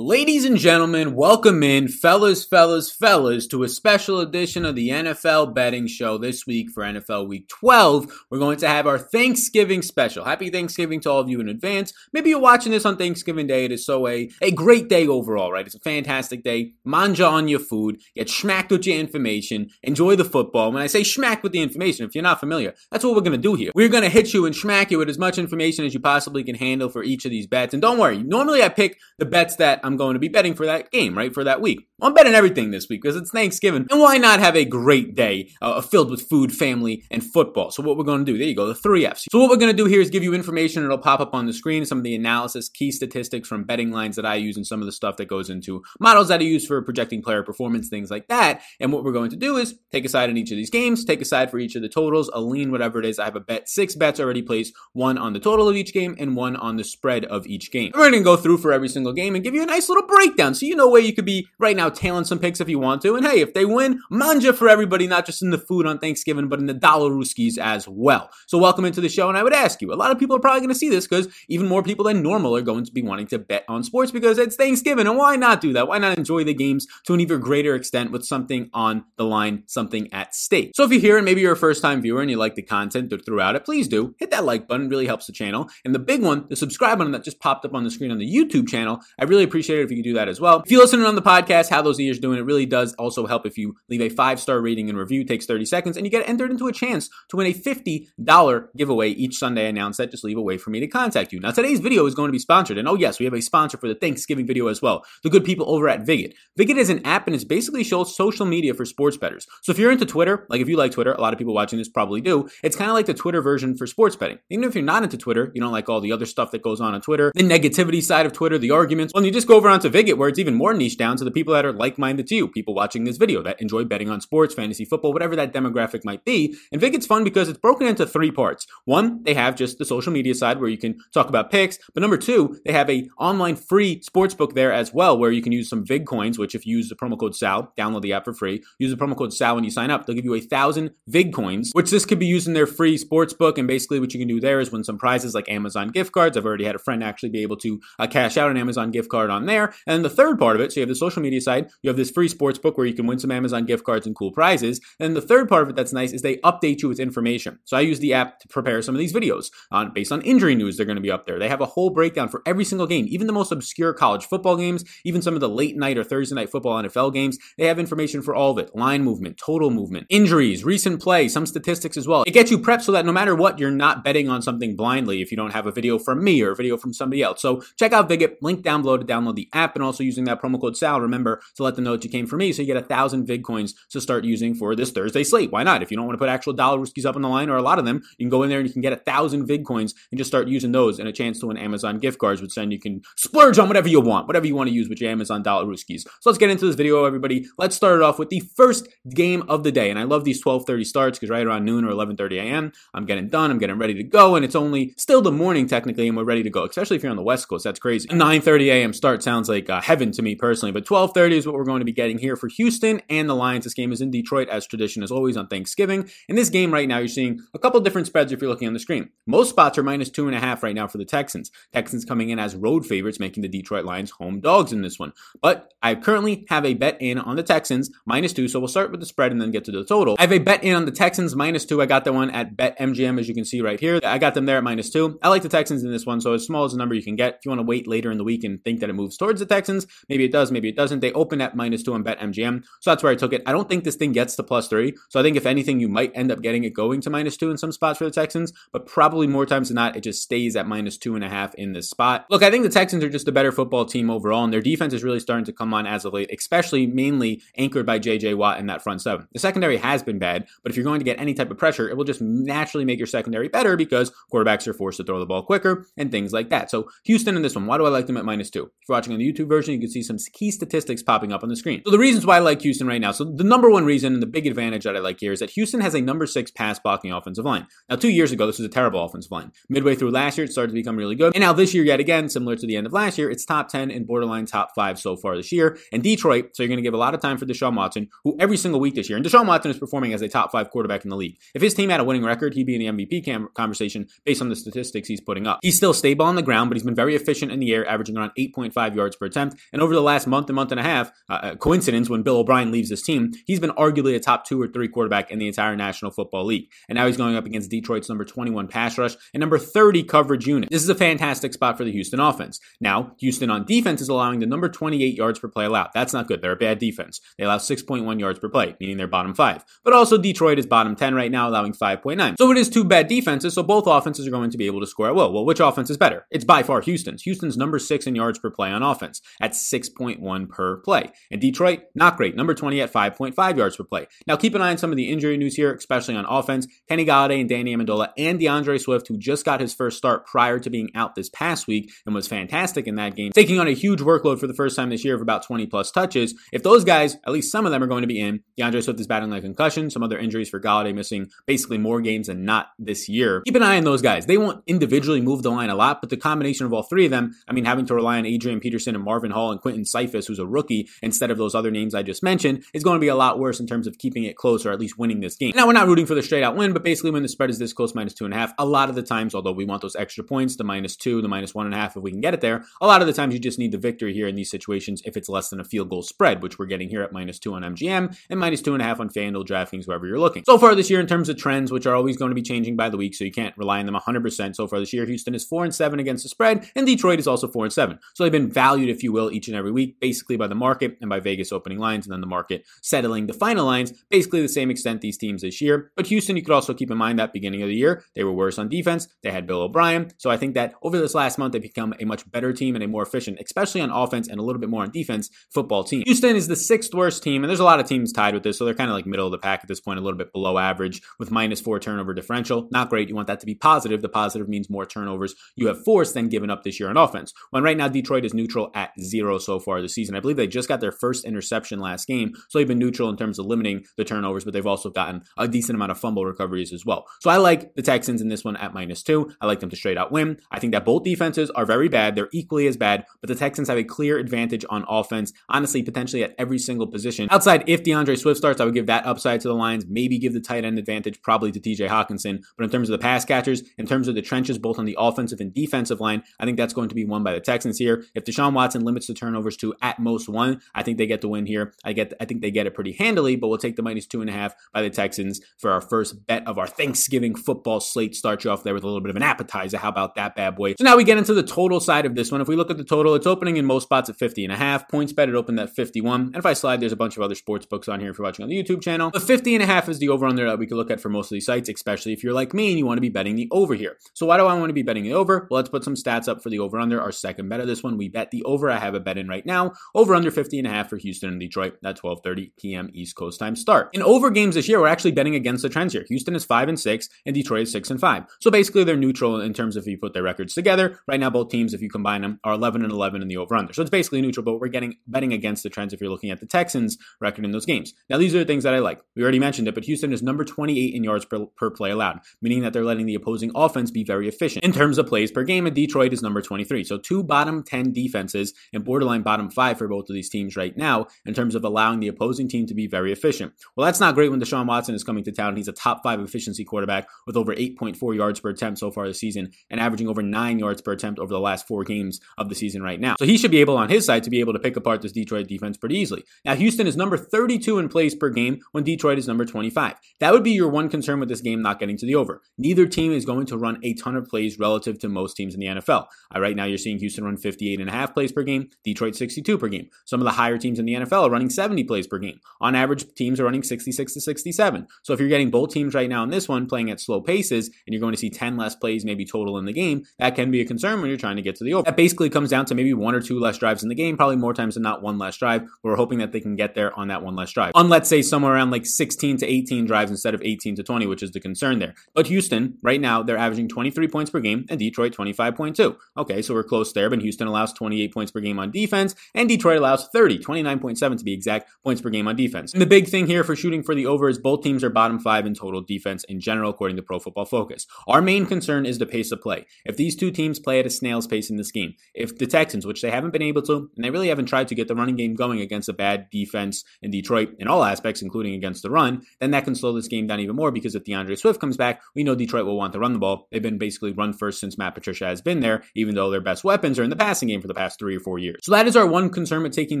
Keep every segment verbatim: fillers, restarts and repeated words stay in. Ladies and gentlemen, welcome in, fellas, fellas, fellas, to a special edition of the N F L Betting Show this week for N F L Week twelve. We're going to have our Thanksgiving special. Happy Thanksgiving to all of you in advance. Maybe you're watching this on Thanksgiving Day. It is so a, a great day overall, right? It's a fantastic day. Manja on your food. Get schmacked with your information. Enjoy the football. When I say schmack with the information, if you're not familiar, that's what we're going to do here. We're going to hit you and schmack you with as much information as you possibly can handle for each of these bets. And don't worry, normally I pick the bets that I'm going to be betting for that game, right? For that week. I'm betting everything this week because it's Thanksgiving. And why not have a great day uh, filled with food, family, and football? So what we're going to do, there you go, the three Fs. So what we're going to do here is give you information. It'll pop up on the screen, some of the analysis, key statistics from betting lines that I use and some of the stuff that goes into models that I use for projecting player performance, things like that. And what we're going to do is take a side in each of these games, take a side for each of the totals, a lean, whatever it is. I have a bet, six bets already placed, one on the total of each game and one on the spread of each game. We're going to go through for every single game and give you a nice little breakdown so you know where you could be right now tailing some picks if you want to. And hey, if they win, manja for everybody, not just in the food on Thanksgiving, but in the dollar rooskies as well. So welcome into the show. And I would ask you, a lot of people are probably going to see this because even more people than normal are going to be wanting to bet on sports because it's Thanksgiving. And why not do that? Why not enjoy the games to an even greater extent with something on the line, something at stake? So if you're here and maybe you're a first-time viewer and you like the content throughout it, please do hit that like button. It really helps the channel. And the big one, the subscribe button that just popped up on the screen on the YouTube channel, I really appreciate it if you could do that as well. If you're listening on the podcast, how those ears doing, it really does also help if you leave a five-star rating and review. It takes thirty seconds, and you get entered into a chance to win a fifty dollars giveaway each Sunday. I announce that. Just leave a way for me to contact you. Now, today's video is going to be sponsored, and oh yes, we have a sponsor for the Thanksgiving video as well, the good people over at Vigit. Vigit is an app, and it's basically social media for sports bettors. So if you're into Twitter, like if you like Twitter, a lot of people watching this probably do, it's kind of like the Twitter version for sports betting. Even if you're not into Twitter, you don't like all the other stuff that goes on on Twitter, the negativity side of Twitter, the arguments, well, you just go over onto Vigit where it's even more niche down to the people that are like-minded to you, people watching this video that enjoy betting on sports, fantasy football, whatever that demographic might be. And Vigit's fun because it's broken into three parts. One, they have just the social media side where you can talk about picks. But number two, they have a online free sportsbook there as well where you can use some Vig coins, which if you use the promo code S A L, download the app for free, use the promo code S A L when you sign up, they'll give you a thousand Vig coins, which this could be used in their free sportsbook. And basically what you can do there is win some prizes like Amazon gift cards. I've already had a friend actually be able to uh, cash out an Amazon gift card on there. And then the third part of it, so you have the social media side, you have this free sports book where you can win some Amazon gift cards and cool prizes. And the third part of it that's nice is they update you with information. So I use the app to prepare some of these videos on based on injury news. They're going to be up there. They have a whole breakdown for every single game, even the most obscure college football games, even some of the late night or Thursday night football N F L games. They have information for all of it. Line movement, total movement, injuries, recent play, some statistics as well. It gets you prepped so that no matter what, you're not betting on something blindly if you don't have a video from me or a video from somebody else. So check out Vigit, link down below to download the app, and also using that promo code S A L, remember to let them know that you came from me so you get a thousand Vig coins to start using for this Thursday slate. Why not? If you don't want to put actual dollar rooskies up on the line or a lot of them, you can go in there and you can get a thousand Vig coins and just start using those and a chance to win Amazon gift cards, which then you can splurge on whatever you want, whatever you want to use with your Amazon dollar rooskies. So let's get into this video, everybody. Let's start it off with the first game of the day. And I love these twelve thirty starts because right around noon or eleven thirty a.m., I'm getting done, I'm getting ready to go, and it's only still the morning technically, and we're ready to go, especially if you're on the West Coast. That's crazy. A nine thirty a.m. start sounds like uh, heaven to me personally, but twelve thirty is what we're going to be getting here for Houston and the Lions. This game is in Detroit, as tradition is always on Thanksgiving. In this game right now, you're seeing a couple different spreads if you're looking on the screen. Most spots are minus two and a half right now for the Texans. Texans coming in as road favorites, making the Detroit Lions home dogs in this one. But I currently have a bet in on the Texans, minus two, so we'll start with the spread and then get to the total. I have a bet in on the Texans, minus two. I got that one at BetMGM, as you can see right here. I got them there at minus two. I like the Texans in this one, so as small as the number you can get. If you want to wait later in the week and think that it moves towards the Texans, maybe it does, maybe it doesn't. They open at minus two on BetMGM, so that's where I took it. I don't think this thing gets to plus three, so I think if anything, you might end up getting it going to minus two in some spots for the Texans, but probably more times than not, it just stays at minus two and a half in this spot. Look, I think the Texans are just a better football team overall, and their defense is really starting to come on as of late, especially mainly anchored by J J Watt in that front seven. The secondary has been bad, but if you're going to get any type of pressure, it will just naturally make your secondary better because quarterbacks are forced to throw the ball quicker and things like that. So Houston in this one, why do I like them at minus two? If you're watching on the YouTube version, you can see some key statistics popping up on the screen. So the reasons why I like Houston right now. So the number one reason and the big advantage that I like here is that Houston has a number six pass blocking offensive line. Now, two years ago, this was a terrible offensive line. Midway through last year, it started to become really good. And now this year, yet again, similar to the end of last year, it's top ten and borderline top five so far this year. And Detroit, so you're going to give a lot of time for Deshaun Watson, who every single week this year, and Deshaun Watson is performing as a top five quarterback in the league. If his team had a winning record, he'd be in the M V P cam- conversation based on the statistics he's putting up. He's still stable on the ground, but he's been very efficient in the air, averaging around eight point five five yards per attempt. And over the last month and month and a half, uh, coincidence when Bill O'Brien leaves this team, he's been arguably a top two or three quarterback in the entire National Football League. And now he's going up against Detroit's number twenty-one pass rush and number thirty coverage unit. This is a fantastic spot for the Houston offense. Now, Houston on defense is allowing the number twenty-eight yards per play allowed. That's not good. They're a bad defense. They allow six point one yards per play, meaning they're bottom five. But also Detroit is bottom ten right now, allowing five point nine. So it is two bad defenses, so both offenses are going to be able to score at will. Well, which offense is better? It's by far Houston's. Houston's number six in yards per play on offense at six point one per play. And Detroit, not great. Number twenty at five point five yards per play. Now keep an eye on some of the injury news here, especially on offense. Kenny Galladay and Danny Amendola and DeAndre Swift, who just got his first start prior to being out this past week and was fantastic in that game, taking on a huge workload for the first time this year of about twenty plus touches. If those guys, at least some of them, are going to be in, DeAndre Swift is battling a concussion, some other injuries for Galladay, missing basically more games than not this year. Keep an eye on those guys. They won't individually move the line a lot, but the combination of all three of them, I mean, having to rely on Adrian Peterson and Marvin Hall and Quentin Syphus, who's a rookie, instead of those other names I just mentioned, is going to be a lot worse in terms of keeping it close or at least winning this game. Now, we're not rooting for the straight out win, but basically when the spread is this close, minus two and a half, a lot of the times, although we want those extra points, the minus two, the minus one and a half, if we can get it there, a lot of the times you just need the victory here in these situations if it's less than a field goal spread, which we're getting here at minus two on M G M and minus two and a half on FanDuel, DraftKings, wherever you're looking. So far this year in terms of trends, which are always going to be changing by the week, so you can't rely on them one hundred percent. So far this year, Houston is four and seven against the spread, and Detroit is also four and seven. So they've been valued, if you will, each and every week, basically by the market and by Vegas opening lines, and then the market settling the final lines, basically the same extent these teams this year. But Houston, you could also keep in mind that beginning of the year, they were worse on defense. They had Bill O'Brien. So I think that over this last month, they've become a much better team and a more efficient, especially on offense and a little bit more on defense, football team. Houston is the sixth worst team, and there's a lot of teams tied with this, so they're kind of like middle of the pack at this point, a little bit below average with minus four turnover differential. Not great. You want that to be positive. The positive means more turnovers you have forced than given up this year on offense. When right now Detroit is neutral at zero so far this season. I believe they just got their first interception last game, so they've been neutral in terms of limiting the turnovers, but they've also gotten a decent amount of fumble recoveries as well. So I like the Texans in this one at minus two. I like them to straight out win. I think that both defenses are very bad. They're equally as bad, but the Texans have a clear advantage on offense, honestly, potentially at every single position. Outside, if DeAndre Swift starts, I would give that upside to the lines, maybe give the tight end advantage probably to T J Hockenson. But in terms of the pass catchers, in terms of the trenches, both on the offensive and defensive line, I think that's going to be won by the Texans here. If Deshaun Watson limits the turnovers to at most one, I think they get the win here. I get, I think they get it pretty handily, but we'll take the minus two and a half by the Texans for our first bet of our Thanksgiving football slate. Start you off there with a little bit of an appetizer. How about that bad boy? So now we get into the total side of this one. If we look at the total, it's opening in most spots at fifty and a half. Points bet, it opened at fifty-one. And if I slide, there's a bunch of other sports books on here if you're watching on the YouTube channel. But fifty and a half is the over under that we could look at for most of these sites, especially if you're like me and you want to be betting the over here. So why do I want to be betting the over? Well, let's put some stats up for the over under, our second bet of this one. We bet the over. I have a bet in right now. Over under fifty and a half for Houston and Detroit at twelve thirty p.m. East Coast time start. In over games this year, we're actually betting against the trends here. Houston is five and six and Detroit is six and five. So basically they're neutral in terms of if you put their records together. Right now, both teams, if you combine them, are eleven and eleven in the over under. So it's basically neutral, but we're getting betting against the trends if you're looking at the Texans record in those games. Now, these are the things that I like. We already mentioned it, but Houston is number twenty-eight in yards per, per play allowed, meaning that they're letting the opposing offense be very efficient in terms of plays per game, and Detroit is number twenty-three. So two bottom ten defenses and borderline bottom five for both of these teams right now in terms of allowing the opposing team to be very efficient. Well, that's not great when Deshaun Watson is coming to town. He's a top five efficiency quarterback with over eight point four yards per attempt so far this season and averaging over nine yards per attempt over the last four games of the season right now. So he should be able on his side to be able to pick apart this Detroit defense pretty easily. Now, Houston is number thirty-two in plays per game when Detroit is number twenty-five. That would be your one concern with this game not getting to the over. Neither team is going to run a ton of plays relative to most teams in the N F L. Uh, right now, you're seeing Houston run fifty-eight and a half plays per game, Detroit sixty-two per game. Some of the higher teams in the N F L are running seventy plays per game. On average, teams are running sixty-six to sixty-seven. So if you're getting both teams right now in this one playing at slow paces and you're going to see ten less plays maybe total in the game, that can be a concern when you're trying to get to the over. That basically comes down to maybe one or two less drives in the game, probably more times than not one less drive. We're hoping that they can get there on that one less drive. On, let's say, somewhere around like sixteen to eighteen drives instead of eighteen to twenty, which is the concern there. But Houston, right now, they're averaging twenty-three points per game and Detroit twenty-five point two. Okay, so we're close there, but Houston allows twenty-eight points per game on defense and Detroit allows thirty, twenty-nine point seven to be exact, points per game on defense. And the big thing here for shooting for the over is both teams are bottom five in total defense in general, according to Pro Football Focus. Our main concern is the pace of play. If these two teams play at a snail's pace in this game, if the Texans, which they haven't been able to, and they really haven't tried to get the running game going against a bad defense in Detroit in all aspects, including against the run, then that can slow this game down even more because if DeAndre Swift comes back, we know Detroit will want to run the ball. They've been basically run first since Matt Patricia has been there, even though their best weapons are in the passing game for the past three or four years. So that is our one concern with taking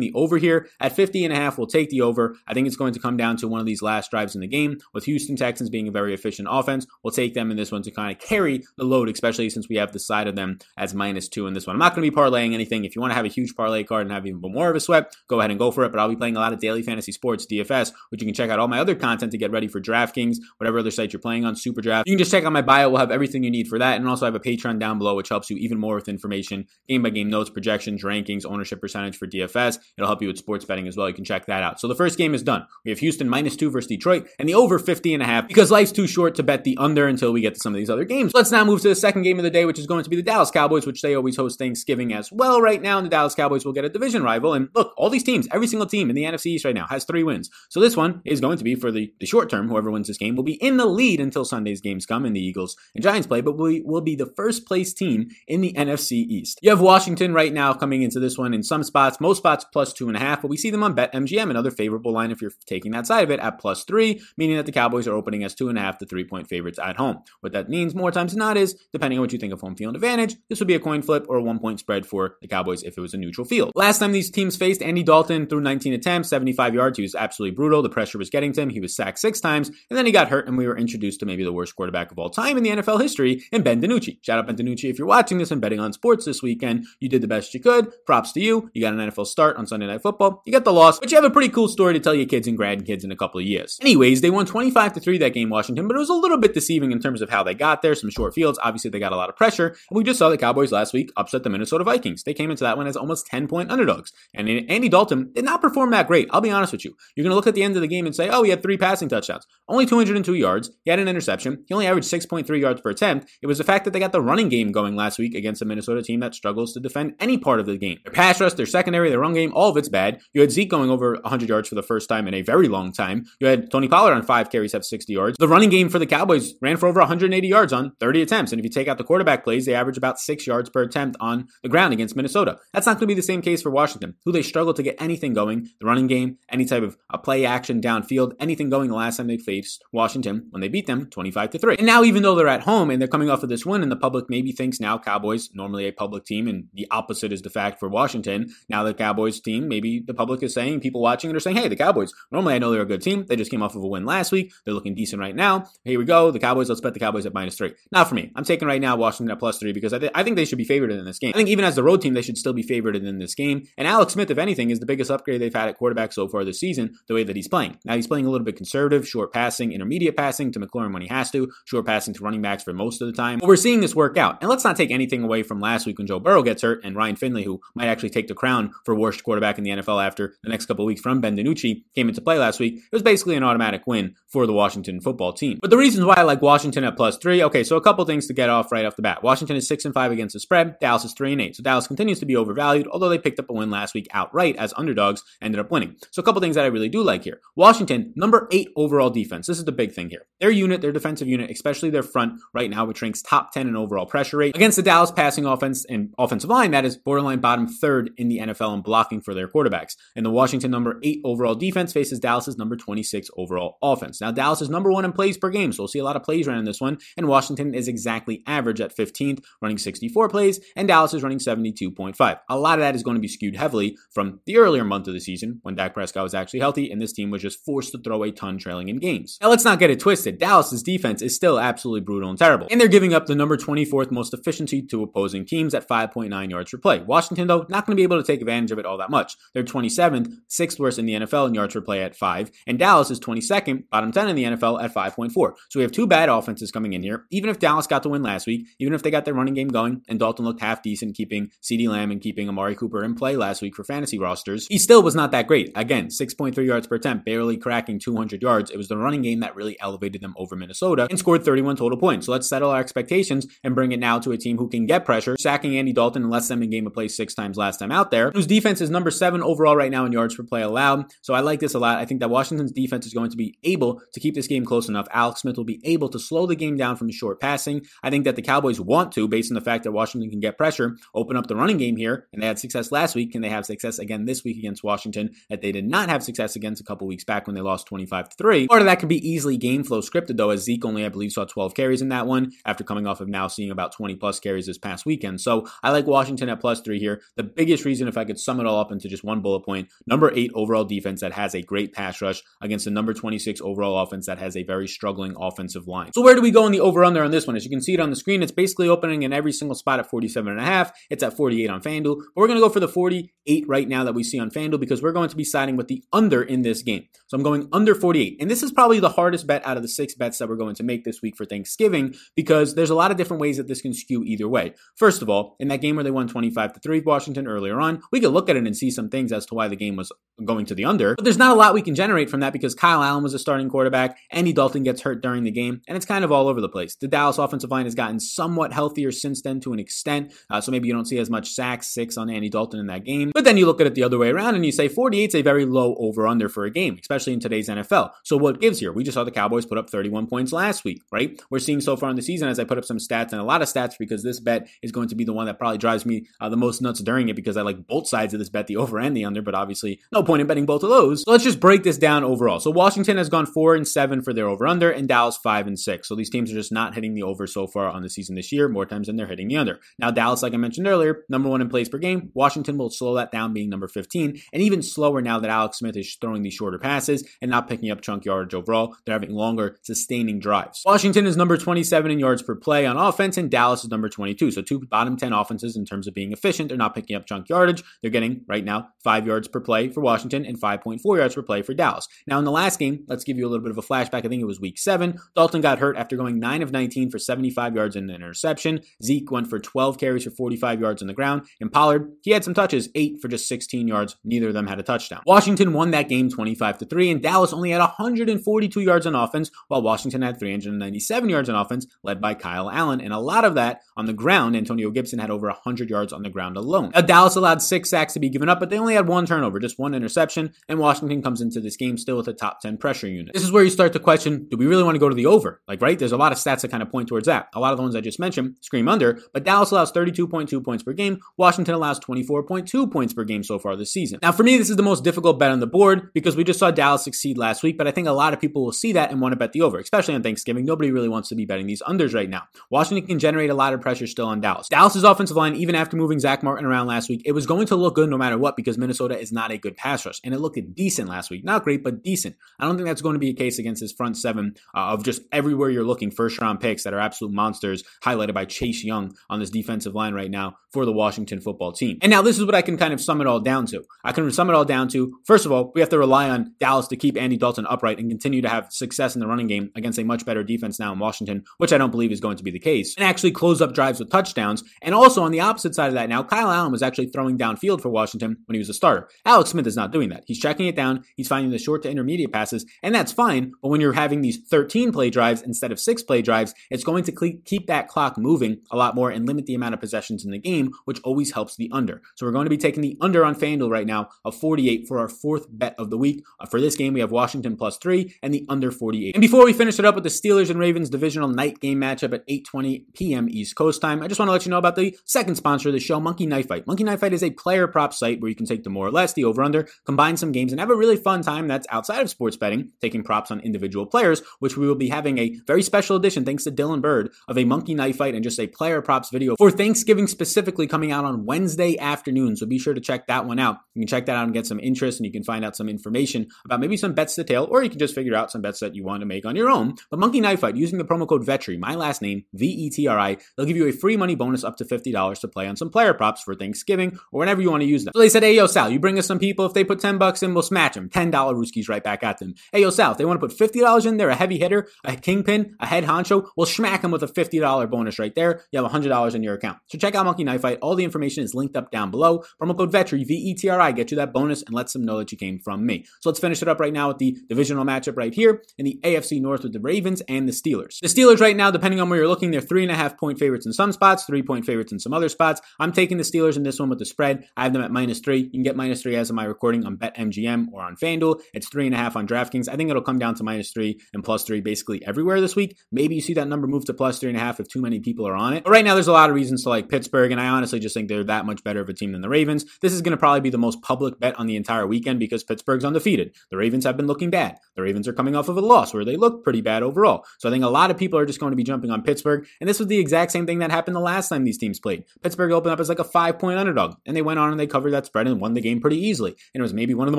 the over here. At fifty and a half, we'll take the over. I think it's going to come down to one of these last drives in the game. With Houston Texans being a very efficient offense, we'll take them in this one to kind of carry the load, especially since we have the side of them as minus two in this one. I'm not going to be parlaying anything. If you want to have a huge parlay card and have even more of a sweat, go ahead and go for it. But I'll be playing a lot of daily fantasy sports, D F S, which you can check out all my other content to get ready for DraftKings, whatever other site you're playing on, SuperDraft. You can just check out my bio. We'll have everything you need for that. And also I have a Patreon down below, which helps you even more with information, game-by-game notes, projections, rankings, ownership percentage for D F S. It'll help you with sports betting as well. You can check that out. So the first game is done. We have Houston minus two versus Detroit and the over fifty and a half because life's too short to bet the under until we get to some of these other games. Let's now move to the second game of the day, which is going to be the Dallas Cowboys, which they always host Thanksgiving as well right now. And the Dallas Cowboys will get a division rival. And look, all these teams, every single team in the N F C East right now has three wins. So this one is going to be for the, the short term. Whoever wins this game will be in the lead until Sunday's games come and the Eagles and Giants play, but we will be the first place team in the N F C East. You have Washington right now coming into this one in some spots, most spots plus two and a half, but we see them on BetMGM, another favorable line if you're taking that side of it, at plus three, meaning that the Cowboys are opening as two and a half to three point favorites at home. What that means more times than not is, depending on what you think of home field advantage, this would be a coin flip or a one point spread for the Cowboys if it was a neutral field. Last time these teams faced, Andy Dalton threw nineteen attempts, seventy-five yards. He was absolutely brutal. The pressure was getting to him. He was sacked six times, and then he got hurt, and we were introduced to maybe the worst quarterback of all time in the N F L history, and Ben DiNucci. Shout out Ben DiNucci. If you're watching this and betting on sports this weekend, you did the best you could. Props to you. You got an N F L start on Sunday Night Football. You got the loss, but you have a pretty cool story to tell your kids and grandkids in a couple of years. Anyways, they won twenty-five to three that game, Washington, but it was a little bit deceiving in terms of how they got there. Some short fields. Obviously, they got a lot of pressure, and we just saw the Cowboys last week upset the Minnesota Vikings. They came into that one as almost ten-point underdogs, and Andy Dalton did not perform that great. I'll be honest with you. You're going to look at the end of the game and say, oh, he had three passing touchdowns. Only two hundred two yards. He had an interception. He only averaged six point three yards per attempt. It was the fact that they got the running game going last week against a Minnesota team that struggles to defend any part of the game. Their pass rush, their secondary, their run game, all of it's bad. You had Zeke going over one hundred yards for the first time in a very long time. You had Tony Pollard on five carries have sixty yards. The running game for the Cowboys ran for over one hundred eighty yards on thirty attempts. And if you take out the quarterback plays, they average about six yards per attempt on the ground against Minnesota. That's not going to be the same case for Washington, who they struggle to get anything going. The running game, any type of a play action downfield, anything going the last time they faced Washington when they beat them twenty-five to three. And now even though they're at home and they're coming off of this win and the public maybe thinks now Cowboys, normally a public team, and the opposite is the fact for Washington. Now the Cowboys team, maybe the public is saying, people watching it are saying, hey, the Cowboys, normally I know they're a good team. They just came off of a win last week. They're looking decent right now. Here we go. The Cowboys, let's bet the Cowboys at minus three. Not for me. I'm taking right now Washington at plus three because I, th- I think they should be favored in this game. I think even as the road team, they should still be favored in this game. And Alex Smith, if anything, is the biggest upgrade they've had at quarterback so far this season, the way that he's playing. Now he's playing a little bit conservative, short passing, intermediate passing to McLaurin when he has to, short passing to running backs for most of the time. But we're seeing this work out. And let's not take anything away from last week when Joe Burrow gets hurt and Ryan Finley, who might actually take the crown for worst quarterback in the N F L after the next couple of weeks from Ben DiNucci, came into play last week. It was basically an automatic win for the Washington football team. But the reasons why I like Washington at plus three, okay, so a couple things to get off right off the bat. Washington is six and five against the spread. Dallas is three and eight. So Dallas continues to be overvalued, although they picked up a win last week outright as underdogs, ended up winning. So a couple things that I really do like here. Washington, number eight overall defense. This is the big thing here. Their unit, their defensive unit, especially their front right now, which ranks top ten in overall pressure rate against the Dallas passing offense and offensive line. That is borderline bottom third in the N F L in blocking for their quarterbacks. And the Washington number eight overall defense faces Dallas's number twenty-six overall offense. Now Dallas is number one in plays per game, so we'll see a lot of plays ran in this one. And Washington is exactly average at fifteenth, running sixty-four plays, and Dallas is running seventy-two point five. A lot of that is going to be skewed heavily from the earlier month of the season when Dak Prescott was actually healthy and this team was just forced to throw a ton trailing in games. Now let's not get it twisted. Dallas's defense is still absolutely brutal and terrible, and they're giving up the number twenty-fourth most efficiency to opposing teams at five point nine yards per play. Washington, though, not going to be able to take advantage of it all that much. They're twenty-seventh, sixth worst in the N F L in yards per play at five, and Dallas is twenty-second, bottom ten in the N F L at five point four. So we have two bad offenses coming in here. Even if Dallas got the win last week, even if they got their running game going and Dalton looked half decent keeping CeeDee Lamb and keeping Amari Cooper in play last week for fantasy rosters, he still was not that great. Again, six point three yards per attempt, barely cracking two hundred yards. It was the running game that really elevated them over Minnesota and scored thirty-one total points. So let's settle our expectations and bring it now to a team who can get pressure, sacking Andy Dalton and lets them in game of play six times last time out there, whose defense is number seven overall right now in yards per play allowed. So I like this a lot. I think that Washington's defense is going to be able to keep this game close enough. Alex Smith will be able to slow the game down from short passing. I think that the Cowboys want to, based on the fact that Washington can get pressure, open up the running game here, and they had success last week. Can they have success again this week against Washington that they did not have success against a couple weeks back when they lost twenty-five to three? Part of that could be easily game flow scripted, though, as Zeke only, I believe, saw twelve carries in that one after coming off of now seeing about twenty plus carries this past weekend. So I like Washington at plus three here. The biggest reason, if I could sum it all up into just one bullet point, number eight overall defense that has a great pass rush against the number twenty-six overall offense that has a very struggling offensive line. So where do we go in the over-under on this one? As you can see it on the screen, it's basically opening in every single spot at forty-seven and a half. It's at forty-eight on FanDuel. But we're going to go for the forty-eight right now that we see on FanDuel because we're going to be siding with the under in this game. So I'm going under forty-eight. And this is probably the hardest bet out of the six bets that we're going to make this week for Thanksgiving because there's a lot of different ways that this can skew either way. First of all, in that game where they won twenty-five to three Washington earlier on, we could look at it and see some things as to why the game was going to the under. But there's not a lot we can generate from that because Kyle Allen was a starting quarterback, Andy Dalton gets hurt during the game, and it's kind of all over the place. The Dallas offensive line has gotten somewhat healthier since then to an extent, uh, so maybe you don't see as much sacks, six on Andy Dalton in that game. But then you look at it the other way around and you say forty-eight is a very low over-under for a game, especially in today's N F L. So what gives here? We just saw the Cowboys put up thirty-one points last week, right? We're seeing so far in the season, as I put up some stats and a lot of stats because this bet is going to be the one that probably drives me uh, the most nuts during it because I like both sides of this bet, the over and the under, but obviously no point in betting both of those. So let's just break this down overall. So Washington has gone four and seven for their over-under and Dallas five and six. So these teams are just not hitting the over so far on the season this year, more times than they're hitting the under. Now Dallas, like I mentioned earlier, number one in plays per game. Washington will slow that down being number fifteen and even slower now that Alex Smith is throwing these shorter passes and not picking up chunk yardage overall. They're having longer sustaining drives. Washington is number twenty-seven in yards per play on offense and Dallas is number twenty-two. So two bottom ten offenses in terms of being efficient. They're not picking up chunk yardage. They're getting right now five yards per play for Washington and five point four yards per play for Dallas. Now in the last game, let's give you a little bit of a flashback. I think it was week seven. Dalton got hurt after going nine of nineteen for seventy-five yards and an interception. Zeke went for twelve carries for forty-five yards on the ground. And Pollard, he had some touches, eight for just sixteen yards. Neither of them had a touchdown. Washington won that game twenty-five to three and Dallas only had one hundred forty-two yards on offense while Washington had three hundred ninety-seven yards on offense led by Kyle Allen. And a lot of that on the ground. Antonio Gibson had over one hundred yards on the ground alone. Now Dallas allowed six sacks to be given up, but they only had one turnover, just one interception. And Washington comes into this game still with a top ten pressure unit. This is where you start to question, do we really want to go to the over? Like, right? There's a lot of stats that kind of point towards that. A lot of the ones I just mentioned scream under, but Dallas allows thirty-two point two points per game. Washington allows twenty-four point two points per game so far this season. Now for me, this is the most difficult bet on the board because we just saw Dallas succeed last week, but I think a lot of people will see that and want to bet the over, especially on Thanksgiving. Nobody really wants to be betting these unders right now. Washington can generate a lot of pressure still on Dallas. Dallas's offensive line, even after moving Zach Martin around last week, it was going to look good no matter what because Minnesota is not a good pass rush, and it looked decent last week. Not great, but decent. I don't think that's going to be a case against this front seven uh, of just everywhere you're looking, first round picks that are absolute monsters, highlighted by Chase Young on this defensive line right now for the Washington football team. And now this is what I can kind of sum it all down to. I can sum it all down to, first of all, we have to rely on Dallas to keep Andy Dalton upright and continue to have success in the running game against a much better defense now in Washington, which I don't believe is going to be the case, and actually close up drives with touchdowns. And also on the opposite side of that now, Kyle Allen was actually throwing downfield for Washington when he was a starter. Alex Smith is not doing that. He's tracking it down. He's finding the short to intermediate passes, and that's fine. But when you're having these thirteen play drives instead of six play drives, it's going to keep that clock moving a lot more and limit the amount of possessions in the game, which always helps the under. So we're going to be taking the under on FanDuel right now of forty-eight for our fourth bet of the week. Uh, for this game, we have Washington plus three and the under forty-eight. And before we finish it up with the Steelers and Ravens divisional night game matchup at eight twenty p.m. East Coast time, I just want to let you know about the second sponsor of the show, Monkey Knife Fight. Monkey Knife Fight is a player prop site where you can take the more or less, the over-under, combine some games, and have a really fun time that's outside of sports betting, taking props on individual players, which we will be having a very special edition, thanks to Dylan Bird, of a Monkey Knife Fight and just a player props video for Thanksgiving specifically coming out on Wednesday afternoon. So be sure to check that one out. You can check that out and get some interest, and you can find out some information about maybe some bets to tail, or you can just figure out some bets that you want to make on your own. But Monkey Knife Fight, using the promo code VETRI, my last name, V E T R I, they'll give you a free money bonus up to fifty dollars to play on some player props for Thanksgiving or whenever you want to use them. So they said, hey, yo, Sal, you bring us some people. If they put ten bucks in, we'll smash them. ten dollars Rooskies right back at them. Hey, yo, Sal, if they want to put fifty dollars in, they're a heavy hitter, a kingpin, a head honcho, we'll smack them with a fifty dollars bonus right there. You have one hundred dollars in your account. So check out Monkey Knife Fight. All the information is linked up down below. Promo code VETRI, V E T R I, get you that bonus and lets them know that you came from me. So let's finish it up right now with the divisional matchup right here in the A F C North with the Ravens and the Steelers. The Steelers right now, depending on where you're looking, they're three and a half point favorites in some spots, three point favorites in some other spots. I'm taking the Steelers in this one with the spread. I have them at minus three. You can get minus three as of my recording recording on BetMGM or on FanDuel. It's three and a half on DraftKings. I think it'll come down to minus three and plus three basically everywhere this week. Maybe you see that number move to plus three and a half if too many people are on it. But right now, there's a lot of reasons to like Pittsburgh, and I honestly just think they're that much better of a team than the Ravens. This is going to probably be the most public bet on the entire weekend because Pittsburgh's undefeated. The Ravens have been looking bad. The Ravens are coming off of a loss where they look pretty bad overall. So I think a lot of people are just going to be jumping on Pittsburgh, and this was the exact same thing that happened the last time these teams played. Pittsburgh opened up as like a five-point underdog, and they went on and they covered that spread and won the game pretty easily. And it was maybe one of the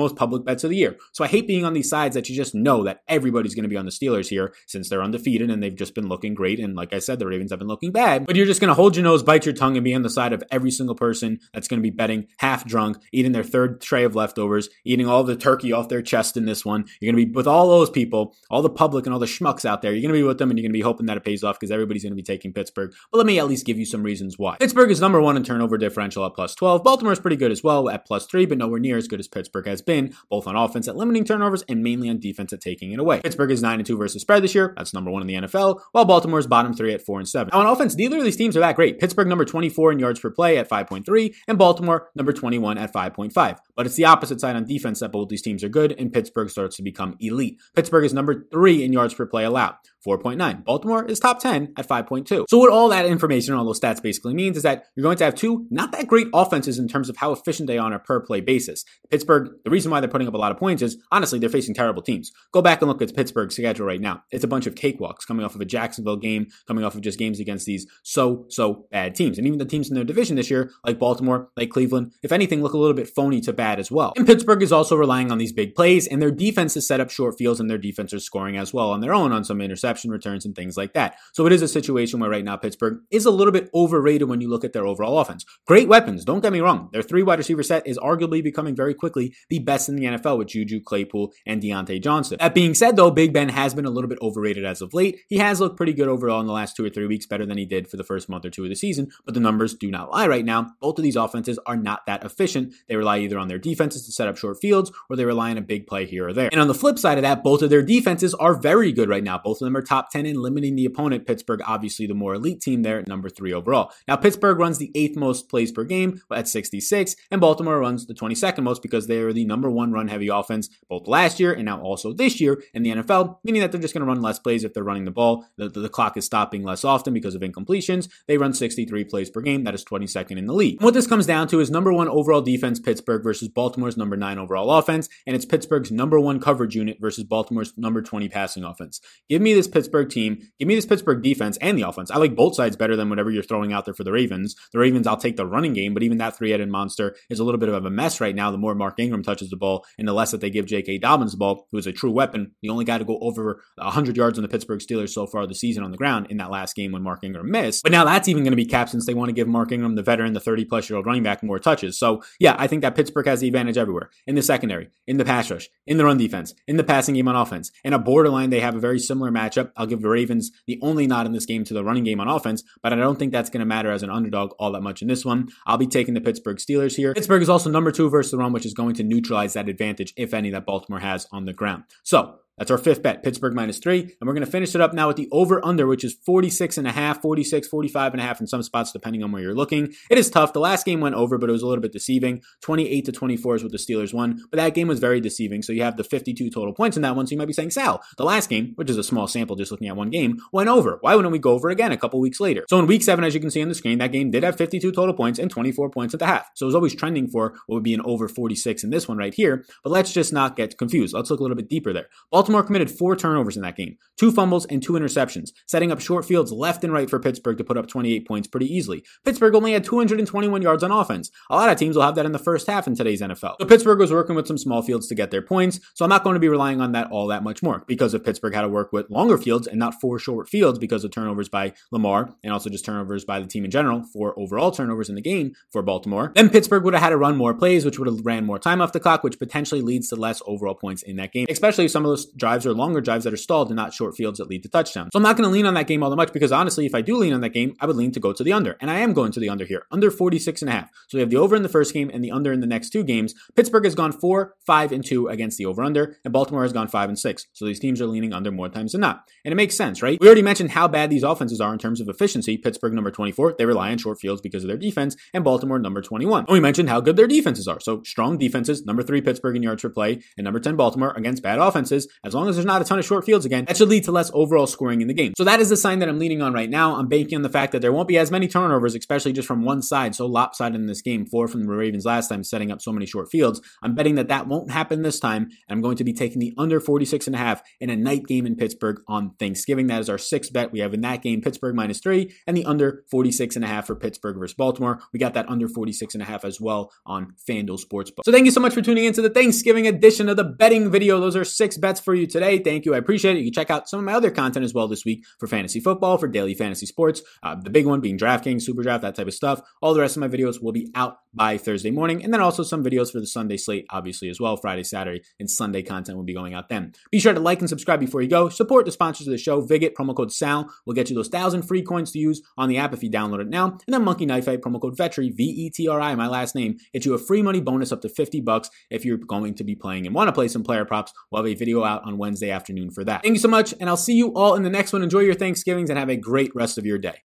most public bets of the year. So I hate being on these sides that you just know that everybody's going to be on the Steelers here since they're undefeated and they've just been looking great. And like I said, the Ravens have been looking bad, but you're just going to hold your nose, bite your tongue, and be on the side of every single person that's going to be betting half drunk, eating their third tray of leftovers, eating all the turkey off their chest in this one. You're going to be with all those people, all the public and all the schmucks out there. You're going to be with them and you're going to be hoping that it pays off because everybody's going to be taking Pittsburgh. But let me at least give you some reasons why. Pittsburgh is number one in turnover differential at plus twelve. Baltimore is pretty good as well at plus three, but nowhere near as good as Pittsburgh has been, both on offense at limiting turnovers and mainly on defense at taking it away. Pittsburgh is nine and two versus spread this year. That's number one in the N F L, while Baltimore is bottom three at four and seven. Now on offense, neither of these teams are that great. Pittsburgh number twenty-four in yards per play at five point three, and Baltimore number twenty-one at five point five. But it's the opposite side on defense that both these teams are good, and Pittsburgh starts to become elite. Pittsburgh is number three in yards per play allowed, four point nine. Baltimore is top ten at five point two. So what all that information, all those stats basically means is that you're going to have two not that great offenses in terms of how efficient they are on a per play basis. Pittsburgh, the reason why they're putting up a lot of points is honestly, they're facing terrible teams. Go back and look at Pittsburgh's schedule right now. It's a bunch of cakewalks coming off of a Jacksonville game, coming off of just games against these so, so bad teams. And even the teams in their division this year, like Baltimore, like Cleveland, if anything, look a little bit phony to bad as well. And Pittsburgh is also relying on these big plays, and their defense is set up short fields, and their defense is scoring as well on their own on some interceptions, returns, and things like that. So it is a situation where right now Pittsburgh is a little bit overrated when you look at their overall offense. Great weapons, don't get me wrong. Their three wide receiver set is arguably becoming very quickly the best in the N F L with Juju, Claypool, and Deontay Johnson. That being said though, Big Ben has been a little bit overrated as of late. He has looked pretty good overall in the last two or three weeks, better than he did for the first month or two of the season, but the numbers do not lie right now. Both of these offenses are not that efficient. They rely either on their defenses to set up short fields, or they rely on a big play here or there. And on the flip side of that, both of their defenses are very good right now. Both of them are top ten in limiting the opponent. Pittsburgh, obviously the more elite team there at number three overall. Now, Pittsburgh runs the eighth most plays per game at sixty-six, and Baltimore runs the twenty-second most because they are the number one run heavy offense both last year and now also this year in the N F L, meaning that they're just going to run less plays if they're running the ball. The, the, the clock is stopping less often because of incompletions. They run sixty-three plays per game. That is twenty-second in the league. And what this comes down to is number one overall defense, Pittsburgh, versus Baltimore's number nine overall offense, and it's Pittsburgh's number one coverage unit versus Baltimore's number twenty passing offense. Give me this Pittsburgh team. Give me this Pittsburgh defense and the offense. I like both sides better than whatever you're throwing out there for the Ravens. The Ravens, I'll take the running game, but even that three-headed monster is a little bit of a mess right now. The more Mark Ingram touches the ball and the less that they give J K. Dobbins the ball, who is a true weapon, the only guy to go over one hundred yards on the Pittsburgh Steelers so far this season on the ground in that last game when Mark Ingram missed. But now that's even going to be capped since they want to give Mark Ingram, the veteran, the thirty-plus-year-old running back, more touches. So yeah, I think that Pittsburgh has the advantage everywhere. In the secondary, in the pass rush, in the run defense, in the passing game on offense, and a borderline, they have a very similar matchup. I'll give the Ravens the only nod in this game to the running game on offense, but I don't think that's going to matter as an underdog all that much in this one. I'll be taking the Pittsburgh Steelers here. Pittsburgh is also number two versus the run, which is going to neutralize that advantage, if any, that Baltimore has on the ground. So that's our fifth bet, Pittsburgh minus three. And we're going to finish it up now with the over-under, which is forty-six and a half, forty-six, forty-five and a half in some spots, depending on where you're looking. It is tough. The last game went over, but it was a little bit deceiving. twenty-eight to twenty-four is what the Steelers won, but that game was very deceiving. So you have the fifty-two total points in that one. So you might be saying, Sal, the last game, which is a small sample, just looking at one game, went over. Why wouldn't we go over again a couple weeks later? So in week seven, as you can see on the screen, that game did have fifty-two total points and twenty-four points at the half. So it was always trending for what would be an over forty-six in this one right here. But let's just not get confused. Let's look a little bit deeper there. Baltimore Baltimore committed four turnovers in that game, two fumbles and two interceptions, setting up short fields left and right for Pittsburgh to put up twenty-eight points pretty easily. Pittsburgh only had two hundred twenty-one yards on offense. A lot of teams will have that in the first half in today's N F L. So Pittsburgh was working with some small fields to get their points, so I'm not going to be relying on that all that much more because if Pittsburgh had to work with longer fields and not four short fields because of turnovers by Lamar and also just turnovers by the team in general, four overall turnovers in the game for Baltimore, then Pittsburgh would have had to run more plays, which would have ran more time off the clock, which potentially leads to less overall points in that game, especially some of those drives are longer drives that are stalled and not short fields that lead to touchdowns. So I'm not going to lean on that game all that much because honestly, if I do lean on that game, I would lean to go to the under. And I am going to the under here, under forty-six and a half. So we have the over in the first game and the under in the next two games. Pittsburgh has gone four, five, and two against the over-under, and Baltimore has gone five and six. So these teams are leaning under more times than not. And it makes sense, right? We already mentioned how bad these offenses are in terms of efficiency. Pittsburgh, number twenty-four, they rely on short fields because of their defense, and Baltimore, number twenty-one. And we mentioned how good their defenses are. So strong defenses, number three, Pittsburgh in yards per play, and number ten, Baltimore against bad offenses. As long as there's not a ton of short fields again, that should lead to less overall scoring in the game. So that is the sign that I'm leaning on right now. I'm banking on the fact that there won't be as many turnovers, especially just from one side. So lopsided in this game, four from the Ravens last time, setting up so many short fields. I'm betting that that won't happen this time. And I'm going to be taking the under forty-six and a half in a night game in Pittsburgh on Thanksgiving. That is our sixth bet we have in that game, Pittsburgh minus three, and the under forty-six and a half for Pittsburgh versus Baltimore. We got that under forty-six and a half as well on FanDuel Sportsbook. So thank you so much for tuning into the Thanksgiving edition of the betting video. Those are six bets for you today. Thank you. I appreciate it. You can check out some of my other content as well this week for fantasy football, for daily fantasy sports. Uh, the big one being DraftKings, SuperDraft, that type of stuff. All the rest of my videos will be out by Thursday morning. And then also some videos for the Sunday slate, obviously, as well. Friday, Saturday, and Sunday content will be going out then. Be sure to like and subscribe before you go. Support the sponsors of the show. Vigit, promo code S A L will get you those thousand free coins to use on the app if you download it now. And then Monkey Knife Fight, promo code VETRI, V E T R I, my last name, gets you a free money bonus up to fifty bucks if you're going to be playing and want to play some player props. We'll have a video out on Wednesday afternoon for that. Thank you so much, and I'll see you all in the next one. Enjoy your Thanksgivings and have a great rest of your day.